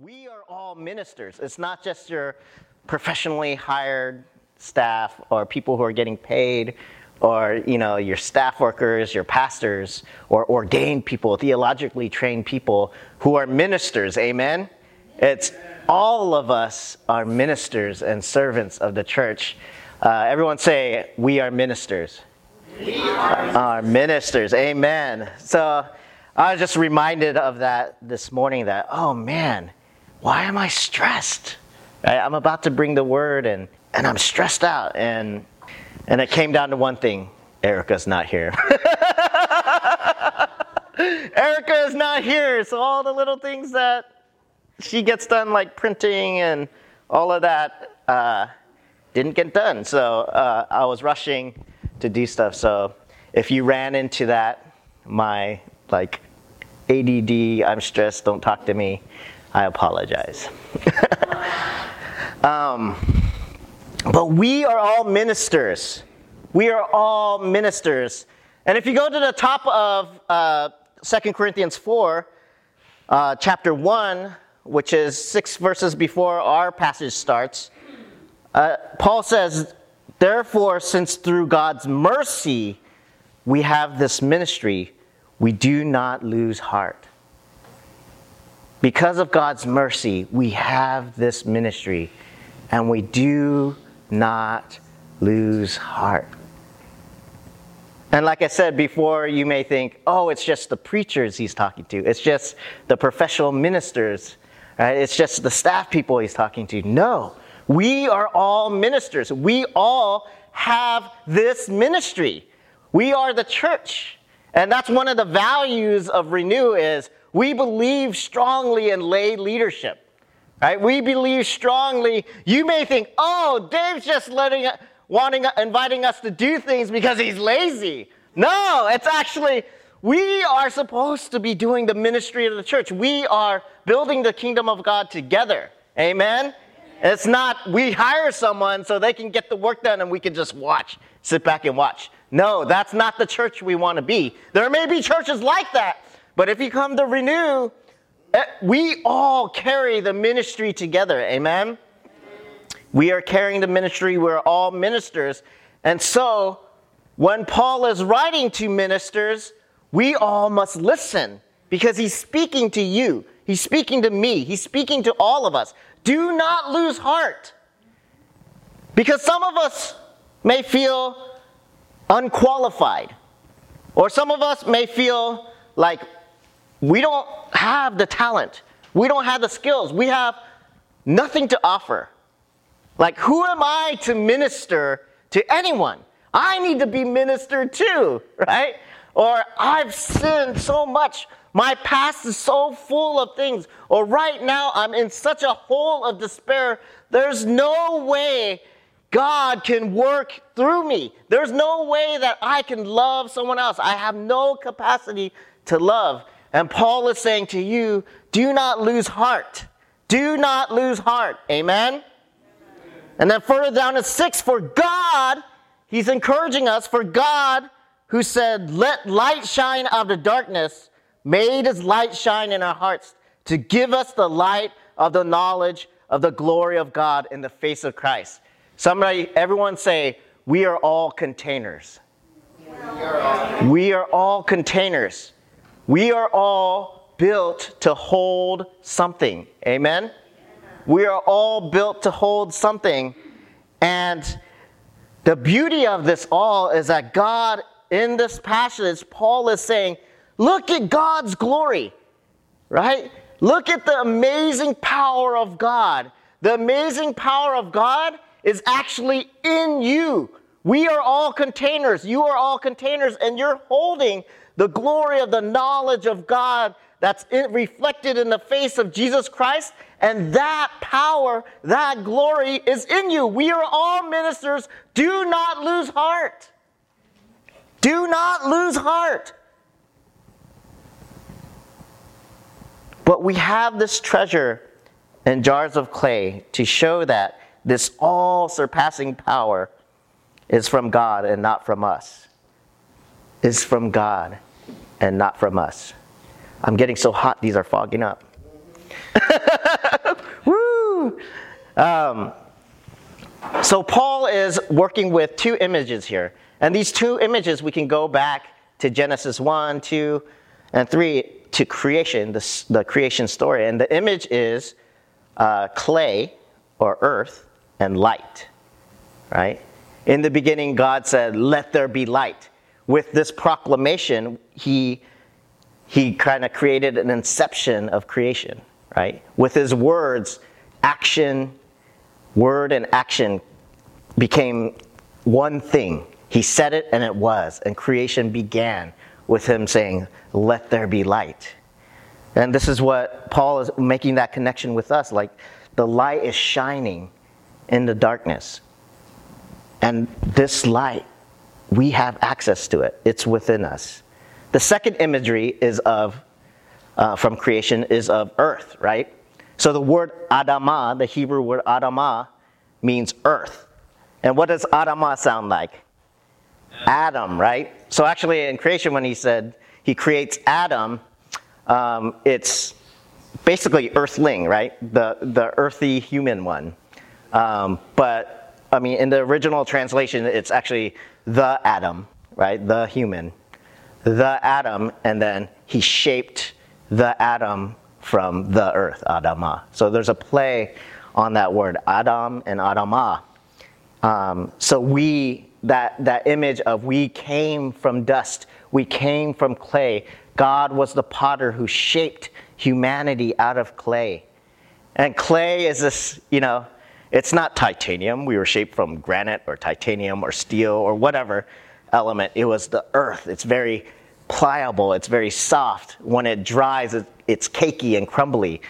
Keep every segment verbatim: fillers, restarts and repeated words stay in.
We are all ministers. It's not just your professionally hired staff or people who are getting paid or, you know, your staff workers, your pastors, or ordained people, theologically trained people who are ministers. Amen? It's all of us are ministers and servants of the church. Uh, everyone say, we are ministers. We are, are ministers. Amen. So I was just reminded of that this morning that, oh, man, why am I stressed? I, I'm about to bring the word, and, and I'm stressed out. And and it came down to one thing. Erica's not here. Erica is not here. So all the little things that she gets done, like printing and all of that, uh, didn't get done. So uh, I was rushing to do stuff. So if you ran into that, my, like, A D D, I'm stressed, don't talk to me, I apologize. um, but we are all ministers. We are all ministers. And if you go to the top of uh, Second Corinthians four, uh, chapter one, which is six verses before our passage starts, uh, Paul says, therefore, since through God's mercy we have this ministry, we do not lose heart. Because of God's mercy, we have this ministry, and we do not lose heart. And like I said before, you may think, oh, it's just the preachers he's talking to. It's just the professional ministers, right? It's just the staff people he's talking to. No, we are all ministers. We all have this ministry. We are the church. And that's one of the values of Renew is, we believe strongly in lay leadership, right? We believe strongly. You may think, oh, Dave's just letting, wanting, inviting us to do things because he's lazy. No, it's actually, we are supposed to be doing the ministry of the church. We are building the kingdom of God together. Amen? It's not we hire someone so they can get the work done and we can just watch, sit back and watch. No, that's not the church we want to be. There may be churches like that. But if you come to Renew, we all carry the ministry together. Amen? We are carrying the ministry. We're all ministers. And so when Paul is writing to ministers, we all must listen because he's speaking to you. He's speaking to me. He's speaking to all of us. Do not lose heart. Because some of us may feel unqualified, or some of us may feel like we don't have the talent. We don't have the skills. We have nothing to offer. Like, who am I to minister to anyone? I need to be ministered to, right? Or I've sinned so much. My past is so full of things. Or right now I'm in such a hole of despair. There's no way God can work through me. There's no way that I can love someone else. I have no capacity to love. And Paul is saying to you, do not lose heart. Do not lose heart. Amen? Amen. And then further down in six, for God, he's encouraging us, for God who said, let light shine out of darkness, made his light shine in our hearts to give us the light of the knowledge of the glory of God in the face of Christ. Somebody, everyone say, we are all containers. We are all, we are all containers. We are all built to hold something. Amen? Amen? We are all built to hold something. And the beauty of this all is that God, in this passage, Paul is saying, look at God's glory, right? Look at the amazing power of God. The amazing power of God is actually in you. We are all containers. You are all containers, and you're holding the glory of the knowledge of God that's in, reflected in the face of Jesus Christ, and that power, that glory is in you. We are all ministers. Do not lose heart. Do not lose heart. But we have this treasure in jars of clay to show that this all-surpassing power is from God and not from us. Is from God and not from us. I'm getting so hot, these are fogging up. Um, so Paul is working with two images here. And these two images, we can go back to Genesis one, two, and three to creation, the, the creation story. And the image is uh, clay or earth and light, right? In the beginning, God said, let there be light. With this proclamation, he he kind of created an inception of creation, right? With his words, action, word and action became one thing. He said it and it was, and creation began with him saying, let there be light. And this is what Paul is making that connection with us, like the light is shining in the darkness. And this light, we have access to it. It's within us. The second imagery is of, uh, from creation, is of earth, right? So the word Adamah, the Hebrew word Adamah, means earth. And what does Adamah sound like? Adam, right? So actually in creation when he said he creates Adam, um, it's basically earthling, right? The the earthy human one. Um, but I mean, in the original translation, it's actually the Adam, right? The human. The Adam, and then he shaped the Adam from the earth, Adamah. So there's a play on that word, Adam and Adamah. Um, so we, that, that image of we came from dust, we came from clay. God was the potter who shaped humanity out of clay. And clay is this, you know, it's not titanium. We were shaped from granite or titanium or steel or whatever element. It was the earth. It's very pliable. It's very soft. When it dries, it's cakey and crumbly,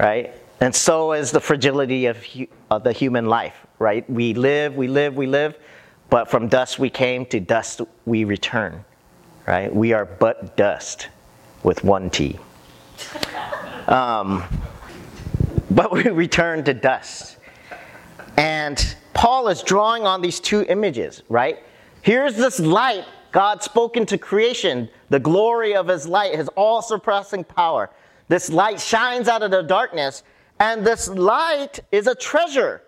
right? And so is the fragility of, hu- of the human life, right? We live, we live, we live, but from dust we came, to dust we return, right? We are but dust with one T. Um, but we return to dust. And Paul is drawing on these two images, right? Here's this light God spoke into creation. The glory of his light, his all-surpassing power. This light shines out of the darkness, and this light is a treasure.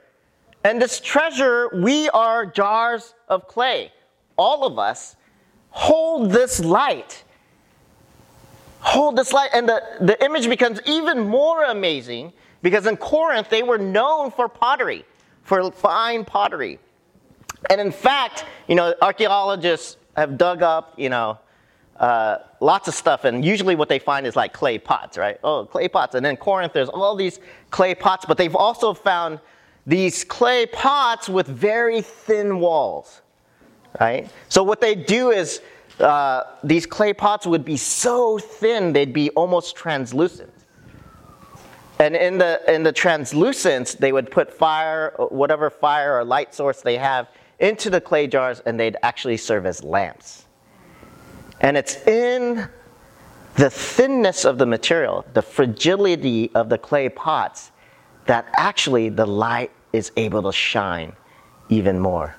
And this treasure, we are jars of clay. All of us hold this light. Hold this light, and the, the image becomes even more amazing because in Corinth, they were known for pottery. For fine pottery. And in fact, you know, archaeologists have dug up, you know, uh, lots of stuff, and usually what they find is like clay pots, right? Oh, clay pots. And in Corinth, there's all these clay pots, but they've also found these clay pots with very thin walls, right? So what they do is uh, these clay pots would be so thin, they'd be almost translucent. And in the in the translucence, they would put fire, whatever fire or light source they have, into the clay jars, and they'd actually serve as lamps. And it's in the thinness of the material, the fragility of the clay pots, that actually the light is able to shine even more.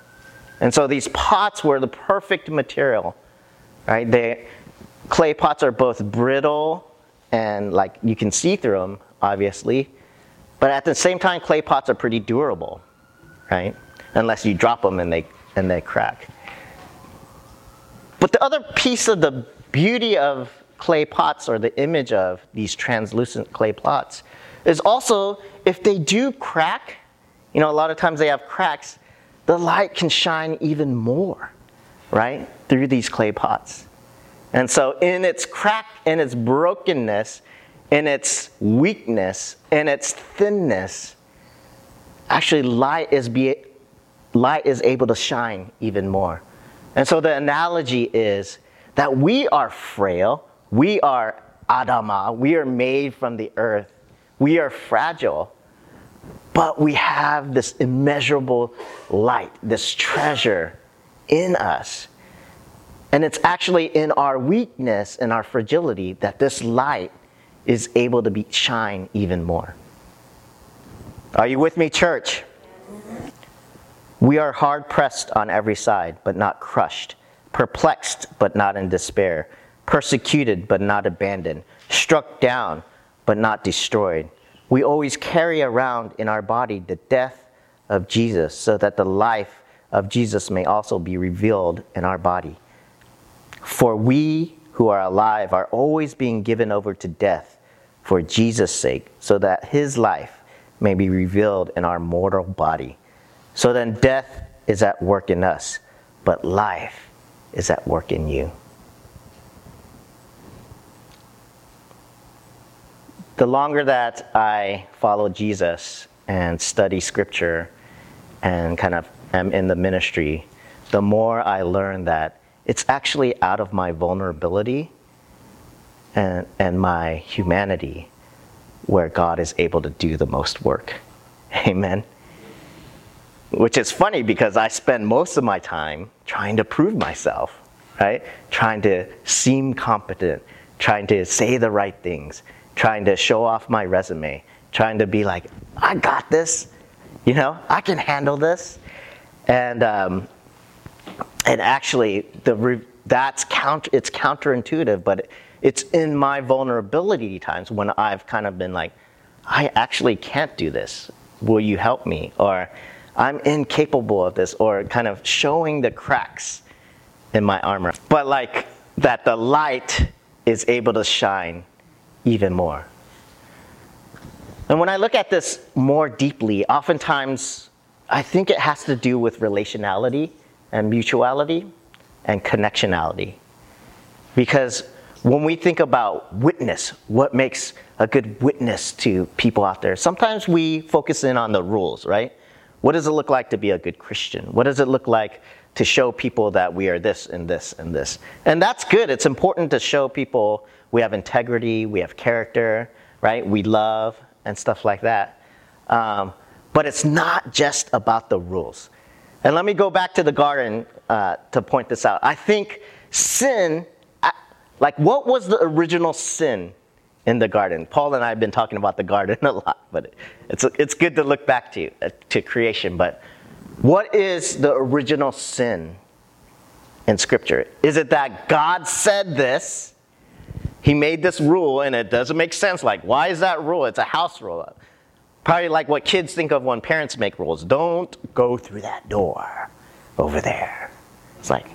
And so these pots were the perfect material, right? They, clay pots are both brittle and like you can see through them, obviously, but at the same time, clay pots are pretty durable, right? Unless you drop them and they and they crack. But the other piece of the beauty of clay pots, or the image of these translucent clay pots, is also if they do crack, you know, a lot of times they have cracks, the light can shine even more, right? Through these clay pots. And so in its crack, in its brokenness, in its weakness, in its thinness, actually light is be, light is able to shine even more. And so the analogy is that we are frail, we are Adamah, we are made from the earth, we are fragile, but we have this immeasurable light, this treasure in us. And it's actually in our weakness and our fragility that this light is able to be shine even more. Are you with me, church? Yes. We are hard pressed on every side, but not crushed, perplexed, but not in despair, persecuted, but not abandoned, struck down, but not destroyed, we always carry around in our body the death of Jesus, so that the life of Jesus may also be revealed in our body. For we who are alive are always being given over to death for Jesus' sake, so that his life may be revealed in our mortal body. So then death is at work in us, but life is at work in you. The longer that I follow Jesus and study scripture and kind of am in the ministry, the more I learn that it's actually out of my vulnerability and, and my humanity where God is able to do the most work. Amen. Which is funny because I spend most of my time trying to prove myself, right? Trying to seem competent, trying to say the right things, trying to show off my resume, trying to be like, I got this, you know, I can handle this. And um, and actually, the re- that's counter, it's counterintuitive, but it's in my vulnerability times when I've kind of been like, I actually can't do this. Will you help me? Or I'm incapable of this, or kind of showing the cracks in my armor. But like that the light is able to shine even more. And when I look at this more deeply, oftentimes I think it has to do with relationality and mutuality and connectionality. Because when we think about witness, what makes a good witness to people out there, sometimes we focus in on the rules, right? What does it look like to be a good Christian? What does it look like to show people that we are this and this and this? And that's good. It's important to show people we have integrity, we have character, right? We love and stuff like that. Um, but it's not just about the rules. And let me go back to the garden uh, to point this out. I think sin, like what was the original sin in the garden? Paul and I have been talking about the garden a lot, but it's it's good to look back to to creation. But what is the original sin in Scripture? Is it that God said this? He made this rule, and it doesn't make sense. Like, why is that rule? It's a house rule. Probably like what kids think of when parents make rules. Don't go through that door over there. It's like,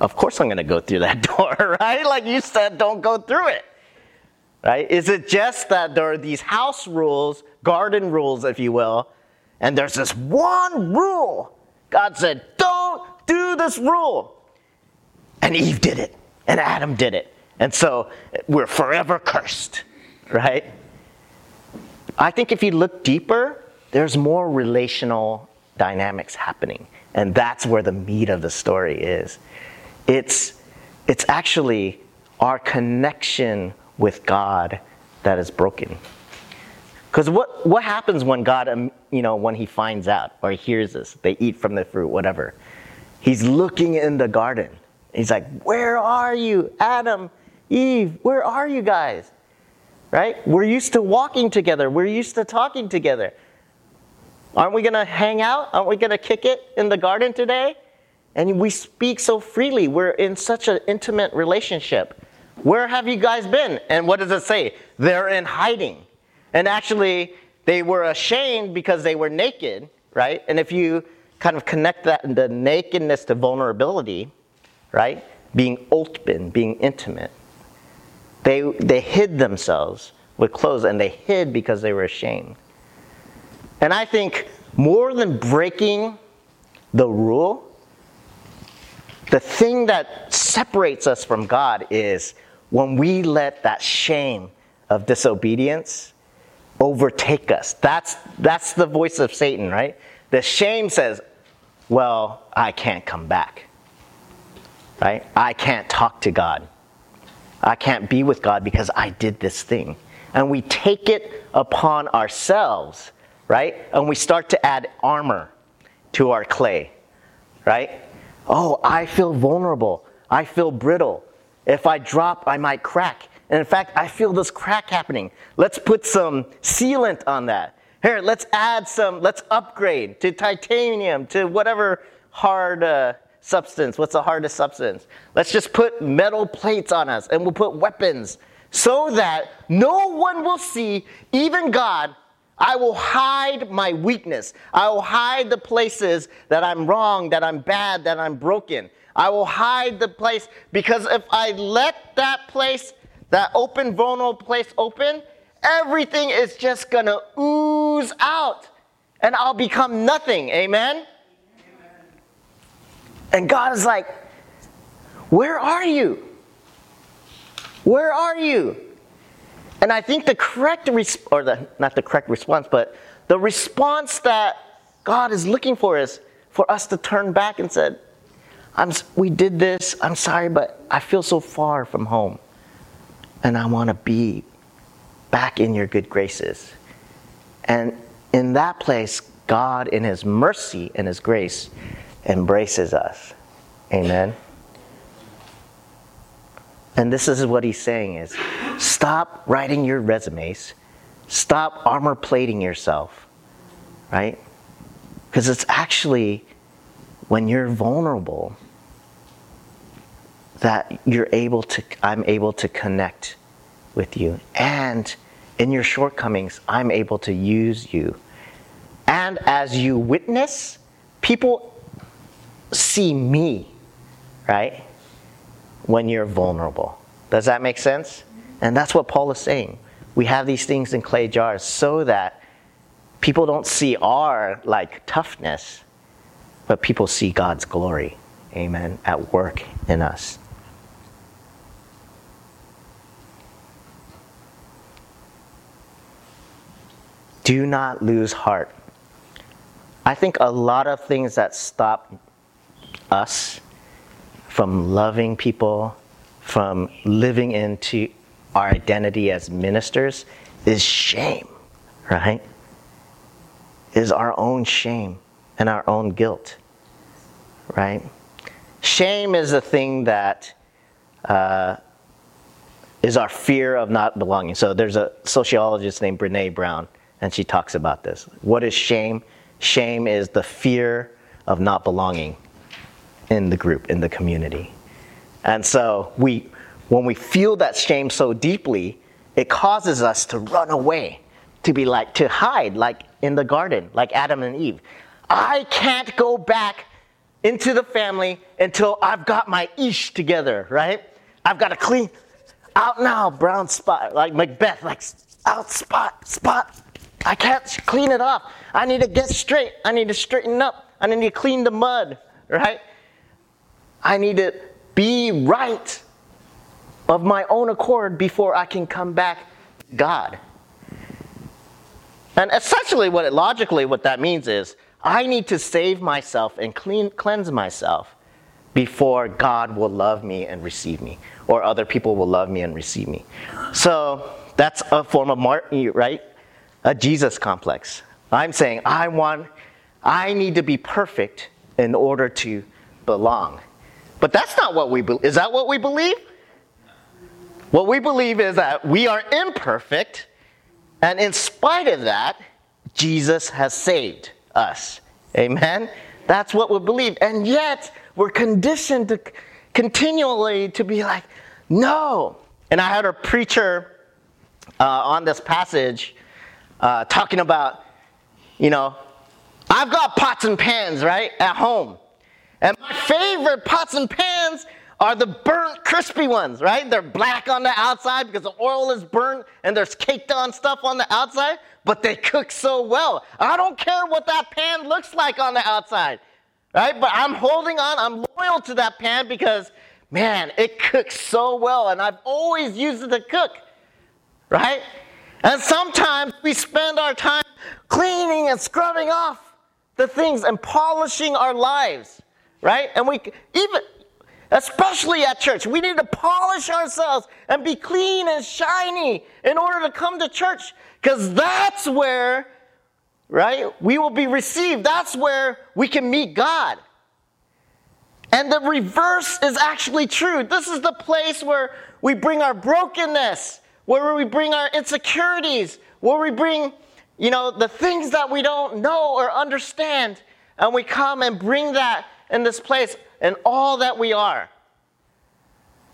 of course I'm going to go through that door, right? Like you said, don't go through it. Right? Is it just that there are these house rules, garden rules, if you will, and there's this one rule? God said, don't do this rule. And Eve did it, and Adam did it. And so we're forever cursed, right? I think if you look deeper, there's more relational dynamics happening. And that's where the meat of the story is. It's, it's actually our connection with God that is broken. Because what, what happens when God, you know, when he finds out or hears this, they eat from the fruit, whatever. He's looking in the garden. He's like, where are you, Adam, Eve? Where are you guys? Right? We're used to walking together. We're used to talking together. Aren't we going to hang out? Aren't we going to kick it in the garden today? And we speak so freely. We're in such an intimate relationship. Where have you guys been? And what does it say? They're in hiding. And actually, they were ashamed because they were naked, right? And if you kind of connect that, the nakedness to vulnerability, right? Being open, being intimate. They they hid themselves with clothes, and they hid because they were ashamed. And I think more than breaking the rule, the thing that separates us from God is when we let that shame of disobedience overtake us. That's that's the voice of Satan, right? The shame says, well, I can't come back. Right? I can't talk to God. I can't be with God because I did this thing. And we take it upon ourselves, right? And we start to add armor to our clay, right? Oh, I feel vulnerable. I feel brittle. If I drop, I might crack. And in fact, I feel this crack happening. Let's put some sealant on that. Here, let's add some, let's upgrade to titanium, to whatever hard... Uh, substance. What's the hardest substance? Let's just put metal plates on us, and we'll put weapons so that no one will see, even God. I will hide my weakness. I will hide the places that I'm wrong, that I'm bad, that I'm broken. I will hide the place, because if I let that place, that open, vulnerable place open, everything is just going to ooze out, and I'll become nothing. Amen? Amen? And God is like, where are you? Where are you? And I think the correct, resp- or the not the correct response, but the response that God is looking for is for us to turn back and say, I'm, we did this, I'm sorry, but I feel so far from home, and I want to be back in your good graces. And in that place, God, in his mercy and his grace, embraces us. Amen? And this is what he's saying is, stop writing your resumes. Stop armor plating yourself, right? Because it's actually when you're vulnerable that you're able to, I'm able to connect with you. And in your shortcomings, I'm able to use you. And as you witness, people see me, right? When you're vulnerable. Does that make sense? And that's what Paul is saying. We have these things in clay jars so that people don't see our like toughness, but people see God's glory, amen, at work in us. Do not lose heart. I think a lot of things that stop us from loving people, from living into our identity as ministers, is shame, right? Is our own shame and our own guilt, right? Shame is the thing that uh, is our fear of not belonging. So there's a sociologist named Brené Brown, and she talks about this. What is shame? Shame is the fear of not belonging in the group, in the community. And so we, when we feel that shame so deeply, it causes us to run away, to be like, to hide, like in the garden, like Adam and Eve. I can't go back into the family until I've got my ish together, right? I've got a clean, out now, brown spot, like Macbeth, like out spot, spot. I can't clean it off. I need to get straight. I need to straighten up. I need to clean the mud, right? I need to be right of my own accord before I can come back to God. And essentially what it, logically what that means is I need to save myself and clean, cleanse myself before God will love me and receive me, or other people will love me and receive me. So that's a form of martyr, right? A Jesus complex. I'm saying I want, I need to be perfect in order to belong. But that's not what we believe. Is that what we believe? What we believe is that we are imperfect, and in spite of that, Jesus has saved us. Amen? That's what we believe. And yet, we're conditioned to continually to be like, no. And I had a preacher uh, on this passage uh, talking about, you know, I've got pots and pans, right, at home. And my favorite pots and pans are the burnt, crispy ones, right? They're black on the outside because the oil is burnt and there's caked on stuff on the outside, but they cook so well. I don't care what that pan looks like on the outside, right? But I'm holding on. I'm loyal to that pan because, man, it cooks so well, and I've always used it to cook, right? And sometimes we spend our time cleaning and scrubbing off the things and polishing our lives. Right? And we, even, especially at church, we need to polish ourselves and be clean and shiny in order to come to church. Because that's where, right, we will be received. That's where we can meet God. And the reverse is actually true. This is the place where we bring our brokenness, where we bring our insecurities, where we bring, you know, the things that we don't know or understand. And we come and bring that in this place, and all that we are.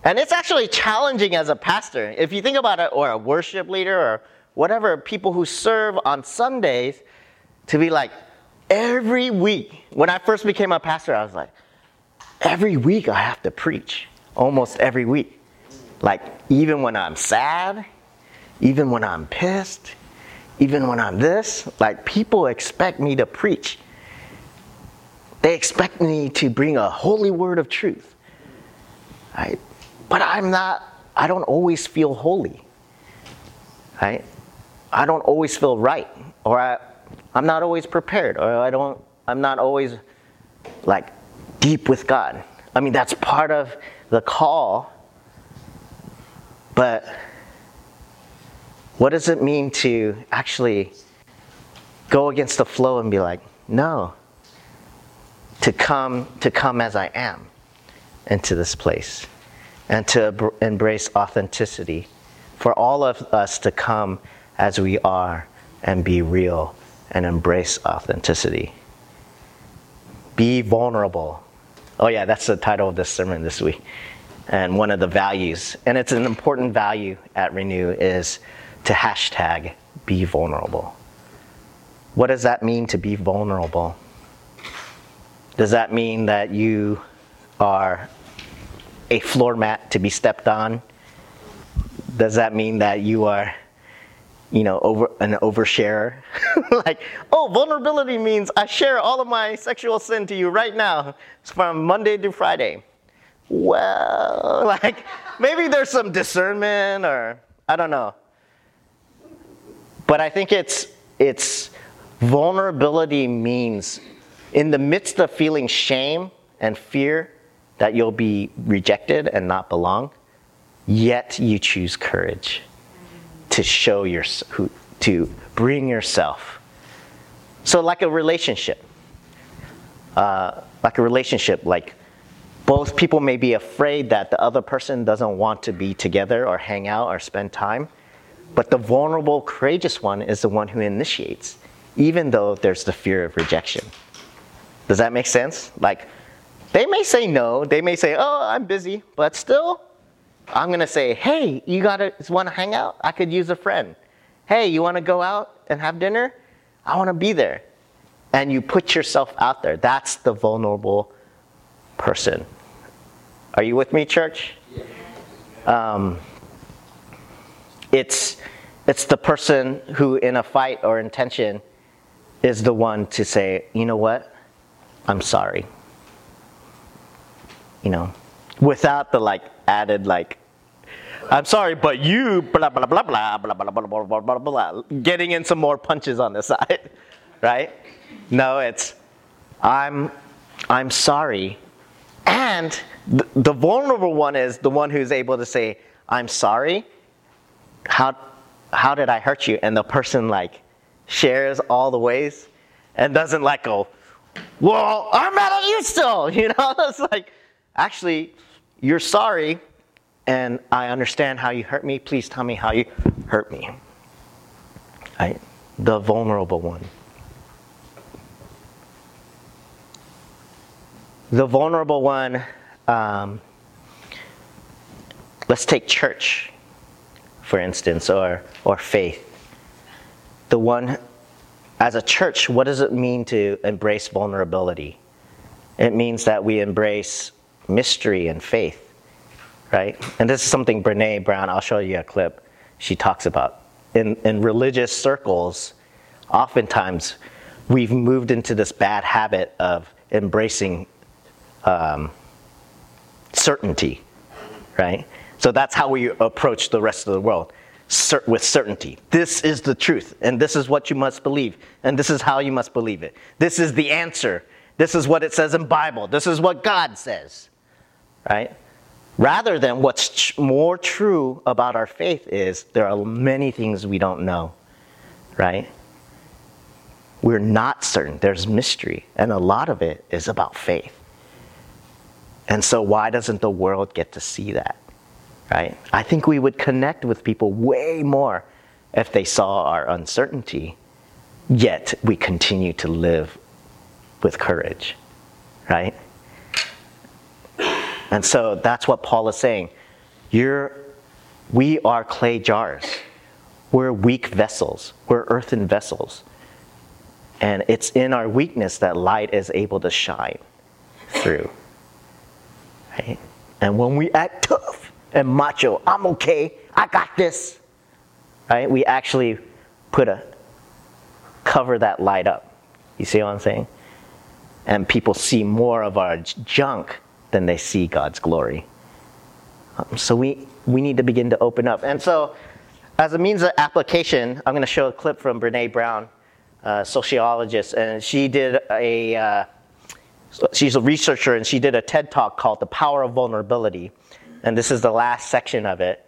And it's actually challenging as a pastor. If you think about it, or a worship leader, or whatever, people who serve on Sundays, to be like, every week. When I first became a pastor, I was like, every week I have to preach. Almost every week. Like, even when I'm sad, even when I'm pissed, even when I'm this, like, people expect me to preach. They expect me to bring a holy word of truth. Right? But I'm not, I don't always feel holy. Right? I don't always feel right. Or I, I'm not always prepared. Or I don't, I'm not always, like, deep with God. I mean, that's part of the call. But what does it mean to actually go against the flow and be like, no, to come to come as I am into this place, and to embrace authenticity, for all of us to come as we are and be real and embrace authenticity. Be vulnerable. Oh yeah, that's the title of this sermon this week, and one of the values, and it's an important value at Renew, is to hashtag be vulnerable. What does that mean to be vulnerable? Does that mean that you are a floor mat to be stepped on? Does that mean that you are, you know, over an oversharer? Like, oh, vulnerability means I share all of my sexual sin to you right now from Monday to Friday. Well, like, maybe there's some discernment, or I don't know. But I think it's, it's vulnerability means, in the midst of feeling shame and fear that you'll be rejected and not belong, yet you choose courage to show your, to bring yourself. So like a relationship, uh, like a relationship, like both people may be afraid that the other person doesn't want to be together or hang out or spend time. But the vulnerable, courageous one is the one who initiates, even though there's the fear of rejection. Does that make sense? Like, they may say no, they may say, oh, I'm busy, but still, I'm gonna say, hey, you gotta wanna hang out? I could use a friend. Hey, you wanna go out and have dinner? I wanna be there. And you put yourself out there. That's the vulnerable person. Are you with me, church? Yeah. Um, It's it's the person who in a fight or in tension is the one to say, you know what, I'm sorry. You know, without the like added like, I'm sorry, but you blah blah blah blah blah blah blah blah blah blah blah, getting in some more punches on the side, right? No, it's I'm I'm sorry, and the, the vulnerable one is the one who's able to say, I'm sorry. How how did I hurt you? And the person like shares all the ways and doesn't like go, well, I'm mad at you still, you know? It's like, actually, you're sorry, and I understand how you hurt me. Please tell me how you hurt me. Right? The vulnerable one. The vulnerable one, um, let's take church, for instance, or or faith. The one, as a church, what does it mean to embrace vulnerability? It means that we embrace mystery and faith, right? And this is something Brené Brown, I'll show you a clip, she talks about. In, in religious circles, oftentimes we've moved into this bad habit of embracing um, certainty, right? So that's how we approach the rest of the world, with certainty. This is the truth, and this is what you must believe, and this is how you must believe it. This is the answer. This is what it says in the Bible. This is what God says, right? Rather than what's more true about our faith is there are many things we don't know, right? We're not certain. There's mystery, and a lot of it is about faith. And so why doesn't the world get to see that? Right? I think we would connect with people way more if they saw our uncertainty, yet we continue to live with courage, right? And so that's what Paul is saying. You're, we are clay jars. We're weak vessels. We're earthen vessels. And it's in our weakness that light is able to shine through. Right? And when we act tough and macho, I'm okay, I got this, right? We actually put a, cover that light up. You see what I'm saying? And people see more of our junk than they see God's glory. Um, so we, we need to begin to open up. And so as a means of application, I'm going to show a clip from Brené Brown, Uh, sociologist, and she did a uh, she's a researcher, and she did a TED Talk called The Power of Vulnerability, and this is the last section of it.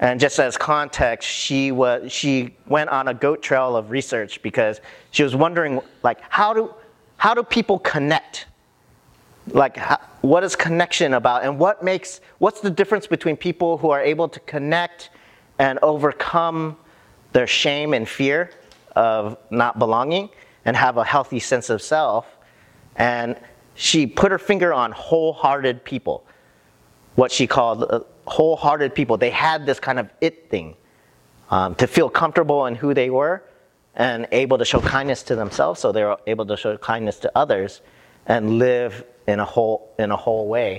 And just as context, she was she went on a goat trail of research because she was wondering, like, how do how do people connect, like how, what is connection about, and what makes what's the difference between people who are able to connect and overcome their shame and fear of not belonging and have a healthy sense of self. And she put her finger on wholehearted people, what she called wholehearted people. They had this kind of it thing, um, to feel comfortable in who they were and able to show kindness to themselves, so they were able to show kindness to others and live in a whole in a whole way.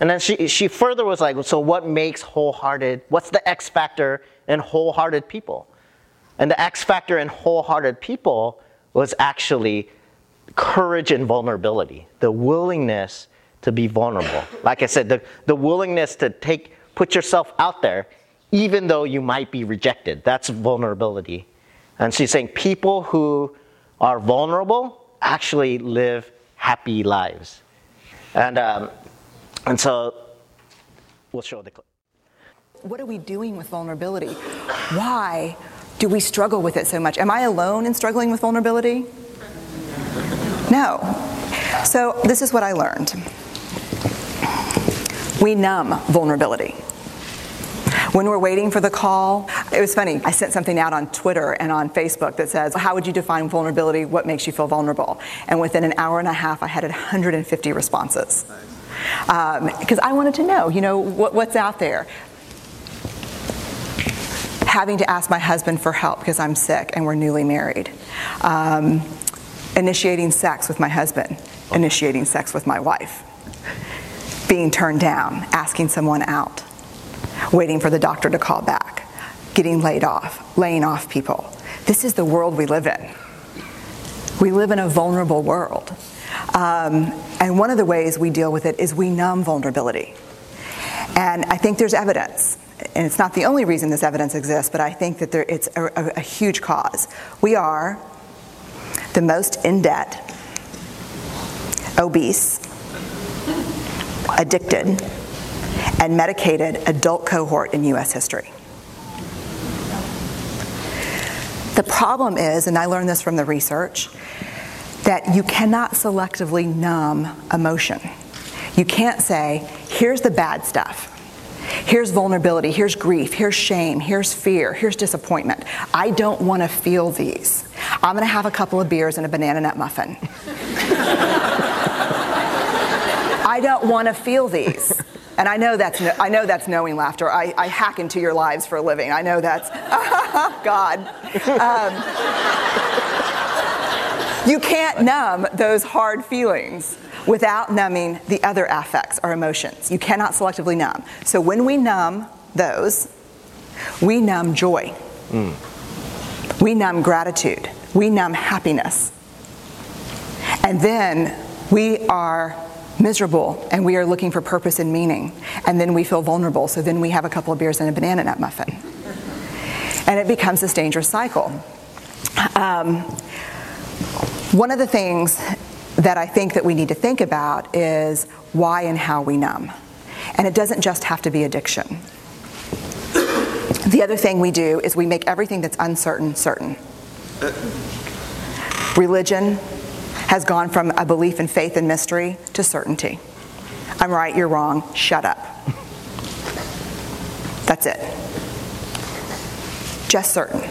And then she she further was like, so what makes wholehearted, what's the X factor in wholehearted people? And the X factor in wholehearted people was actually courage and vulnerability, the willingness to be vulnerable. Like I said, the, the willingness to take put yourself out there, even though you might be rejected. That's vulnerability. And she's saying people who are vulnerable actually live happy lives. And um, and so we'll show the clip. What are we doing with vulnerability? Why do we struggle with it so much? Am I alone in struggling with vulnerability? No. So this is what I learned. We numb vulnerability. When we're waiting for the call, it was funny. I sent something out on Twitter and on Facebook that says, how would you define vulnerability? What makes you feel vulnerable? And within an hour and a half, I had one hundred fifty responses. Because um, I wanted to know, you know, what, what's out there. Having to ask my husband for help because I'm sick and we're newly married. Um, initiating sex with my husband. Initiating sex with my wife. Being turned down. Asking someone out. Waiting for the doctor to call back. Getting laid off. Laying off people. This is the world we live in. We live in a vulnerable world. Um, and one of the ways we deal with it is we numb vulnerability. And I think there's evidence. And it's not the only reason this evidence exists, but I think that there, it's a, a, a huge cause. We are the most in debt, obese, addicted, and medicated adult cohort in U S history. The problem is, and I learned this from the research, that you cannot selectively numb emotion. You can't say, here's the bad stuff. Here's vulnerability, here's grief, here's shame, here's fear, here's disappointment. I don't want to feel these. I'm going to have a couple of beers and a banana nut muffin. I don't want to feel these. And I know that's no, I know that's knowing laughter. I, I hack into your lives for a living. I know that's, God. Um, you can't numb those hard feelings without numbing the other affects or emotions. You cannot selectively numb. So when we numb those, we numb joy. Mm. We numb gratitude. We numb happiness. And then we are miserable and we are looking for purpose and meaning. And then we feel vulnerable. So then we have a couple of beers and a banana nut muffin. And it becomes this dangerous cycle. Um, one of the things that I think that we need to think about is why and how we numb. And it doesn't just have to be addiction. The other thing we do is we make everything that's uncertain certain. Religion has gone from a belief in faith and mystery to certainty. I'm right, you're wrong, shut up. That's it. Just certain.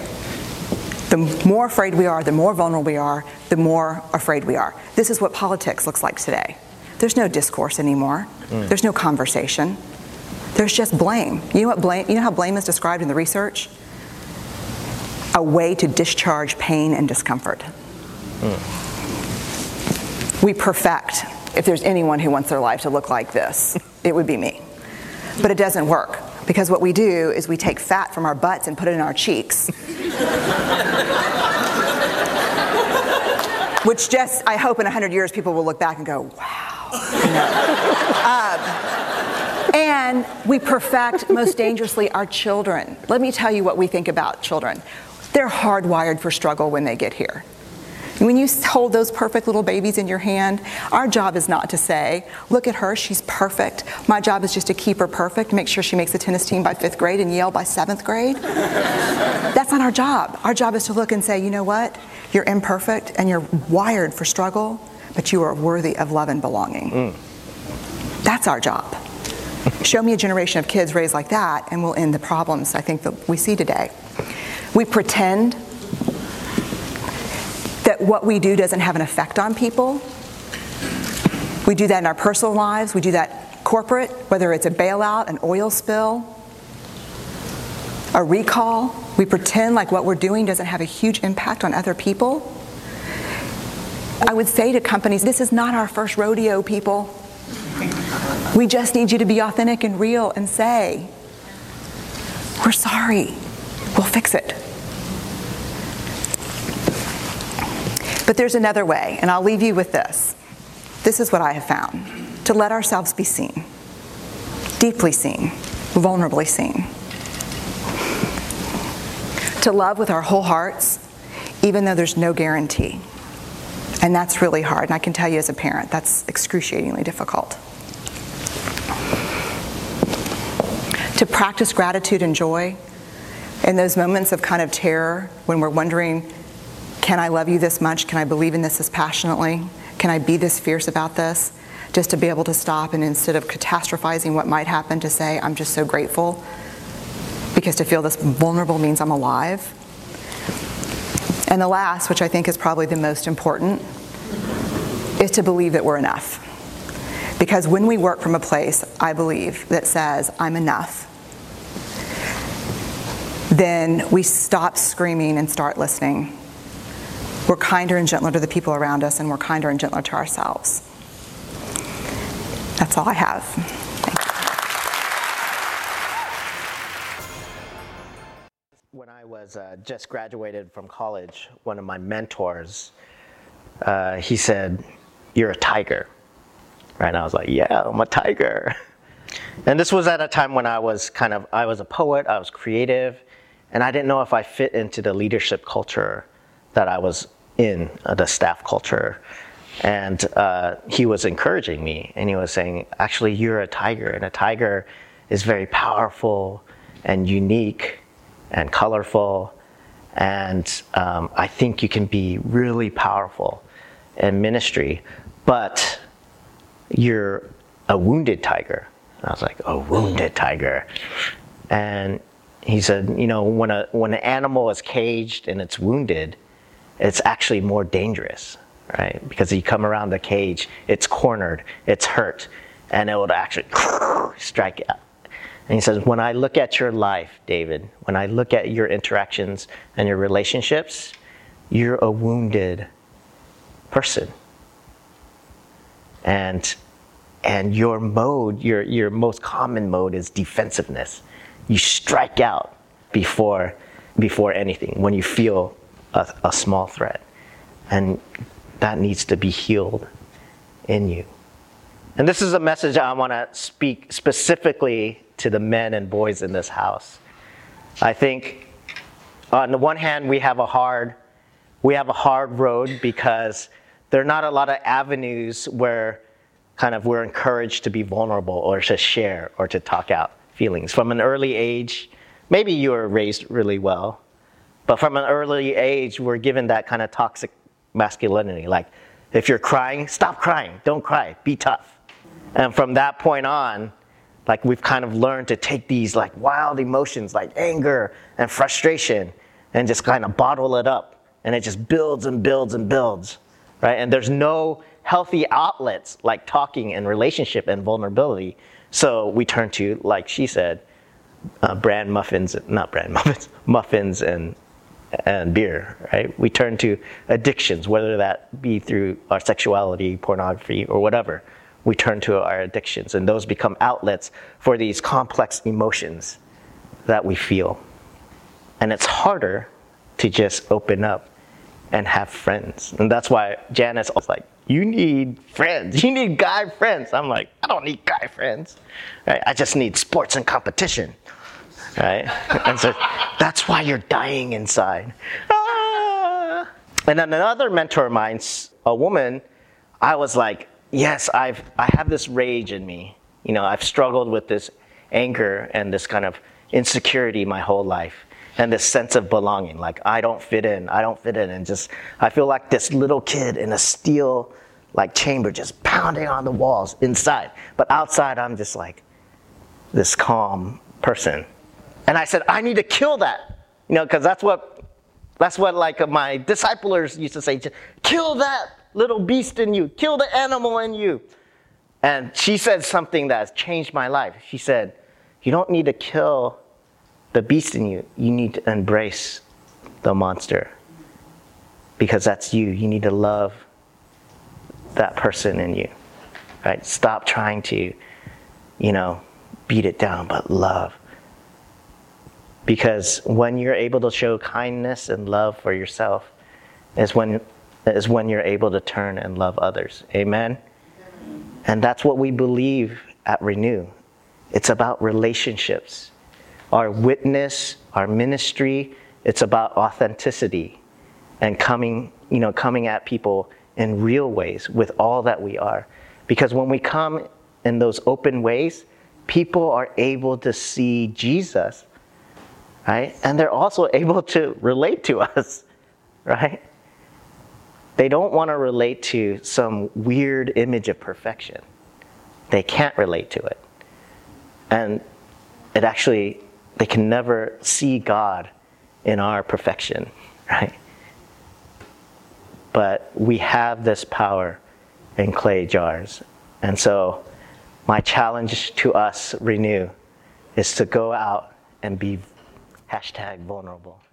The more afraid we are, the more vulnerable we are, the more afraid we are. This is what politics looks like today. There's no discourse anymore. Mm. There's no conversation. There's just blame. You know what blame? You know how blame is described in the research? A way to discharge pain and discomfort. Mm. We perfect. If there's anyone who wants their life to look like this, it would be me. But it doesn't work, because what we do is we take fat from our butts and put it in our cheeks. Which just, I hope in one hundred years people will look back and go, wow. You know? um, and we perfect, most dangerously, our children. Let me tell you what we think about children. They're hardwired for struggle when they get here. When you hold those perfect little babies in your hand, our job is not to say, look at her, she's perfect. My job is just to keep her perfect, make sure she makes the tennis team by fifth grade and Yale by seventh grade. That's not our job. Our job is to look and say, you know what? You're imperfect and you're wired for struggle, but you are worthy of love and belonging. Mm. That's our job. Show me a generation of kids raised like that, and we'll end the problems I think that we see today. We pretend that what we do doesn't have an effect on people. We do that in our personal lives. We do that corporate, whether it's a bailout, an oil spill, a recall. We pretend like what we're doing doesn't have a huge impact on other people. I would say to companies, this is not our first rodeo, people. We just need you to be authentic and real and say, we're sorry, we'll fix it. But there's another way, and I'll leave you with this. This is what I have found. To let ourselves be seen, deeply seen, vulnerably seen. To love with our whole hearts, even though there's no guarantee. And that's really hard, and I can tell you as a parent, that's excruciatingly difficult. To practice gratitude and joy in those moments of kind of terror when we're wondering, can I love you this much? Can I believe in this as passionately? Can I be this fierce about this? Just to be able to stop and, instead of catastrophizing what might happen, to say, I'm just so grateful, because to feel this vulnerable means I'm alive. And the last, which I think is probably the most important, is to believe that we're enough. Because when we work from a place, I believe, that says, I'm enough, then we stop screaming and start listening. We're kinder and gentler to the people around us, and we're kinder and gentler to ourselves. That's all I have. Thank you. When I was uh, just graduated from college, one of my mentors, uh, he said, "You're a tiger," right? And I was like, "Yeah, I'm a tiger." And this was at a time when I was kind of, I was a poet, I was creative, and I didn't know if I fit into the leadership culture that I was in, uh, the staff culture. And uh, he was encouraging me, and he was saying, actually, you're a tiger, and a tiger is very powerful and unique and colorful, and um, I think you can be really powerful in ministry, but you're a wounded tiger. And I was like, a wounded tiger? And he said, you know, when a when an animal is caged and it's wounded, it's actually more dangerous, right? Because you come around the cage, it's cornered, it's hurt, and it would actually strike out. And he says, when I look at your life, David, when I look at your interactions and your relationships, you're a wounded person. And and your mode, your your most common mode is defensiveness. You strike out before before anything, when you feel A, a small threat, and that needs to be healed in you. And this is a message I want to speak specifically to the men and boys in this house. I think on the one hand we have a hard we have a hard road, because there are not a lot of avenues where kind of we're encouraged to be vulnerable or to share or to talk out feelings from an early age. Maybe you were raised really well, but from an early age, we're given that kind of toxic masculinity. Like, if you're crying, stop crying. Don't cry. Be tough. And from that point on, like, we've kind of learned to take these, like, wild emotions, like anger and frustration, and just kind of bottle it up. And it just builds and builds and builds, right? And there's no healthy outlets like talking and relationship and vulnerability So we turned to, like she said, uh, bran muffins, not bran muffins, muffins and and beer, right? We turn to addictions, whether that be through our sexuality, pornography, or whatever. We turn to our addictions, and those become outlets for these complex emotions that we feel. And it's harder to just open up and have friends. And that's why Janice was like, you need friends. You need guy friends. I'm like, I don't need guy friends. Right? I just need sports and competition. Right? And so that's why you're dying inside. Ah! And then another mentor of mine, a woman, I was like, yes, I've I have this rage in me. You know, I've struggled with this anger and this kind of insecurity my whole life, and this sense of belonging, like I don't fit in, I don't fit in, and just I feel like this little kid in a steel like chamber, just pounding on the walls inside. But outside, I'm just like this calm person. And I said, I need to kill that, you know, because that's what, that's what like my disciplers used to say, kill that little beast in you, kill the animal in you. And she said something that has changed my life. She said, you don't need to kill the beast in you, you need to embrace the monster, because that's you. You need to love that person in you, right? Stop trying to, you know, beat it down, but love. Because when you're able to show kindness and love for yourself is when is when you're able to turn and love others. Amen? And that's what we believe at Renew. It's about relationships. Our witness, our ministry, it's about authenticity and coming, you know, coming at people in real ways with all that we are. Because when we come in those open ways, people are able to see Jesus, right? And they're also able to relate to us, right? They don't want to relate to some weird image of perfection. They can't relate to it. And it actually, they can never see God in our perfection, right? But we have this power in clay jars. And so my challenge to us, Renew, is to go out and be hashtag vulnerable.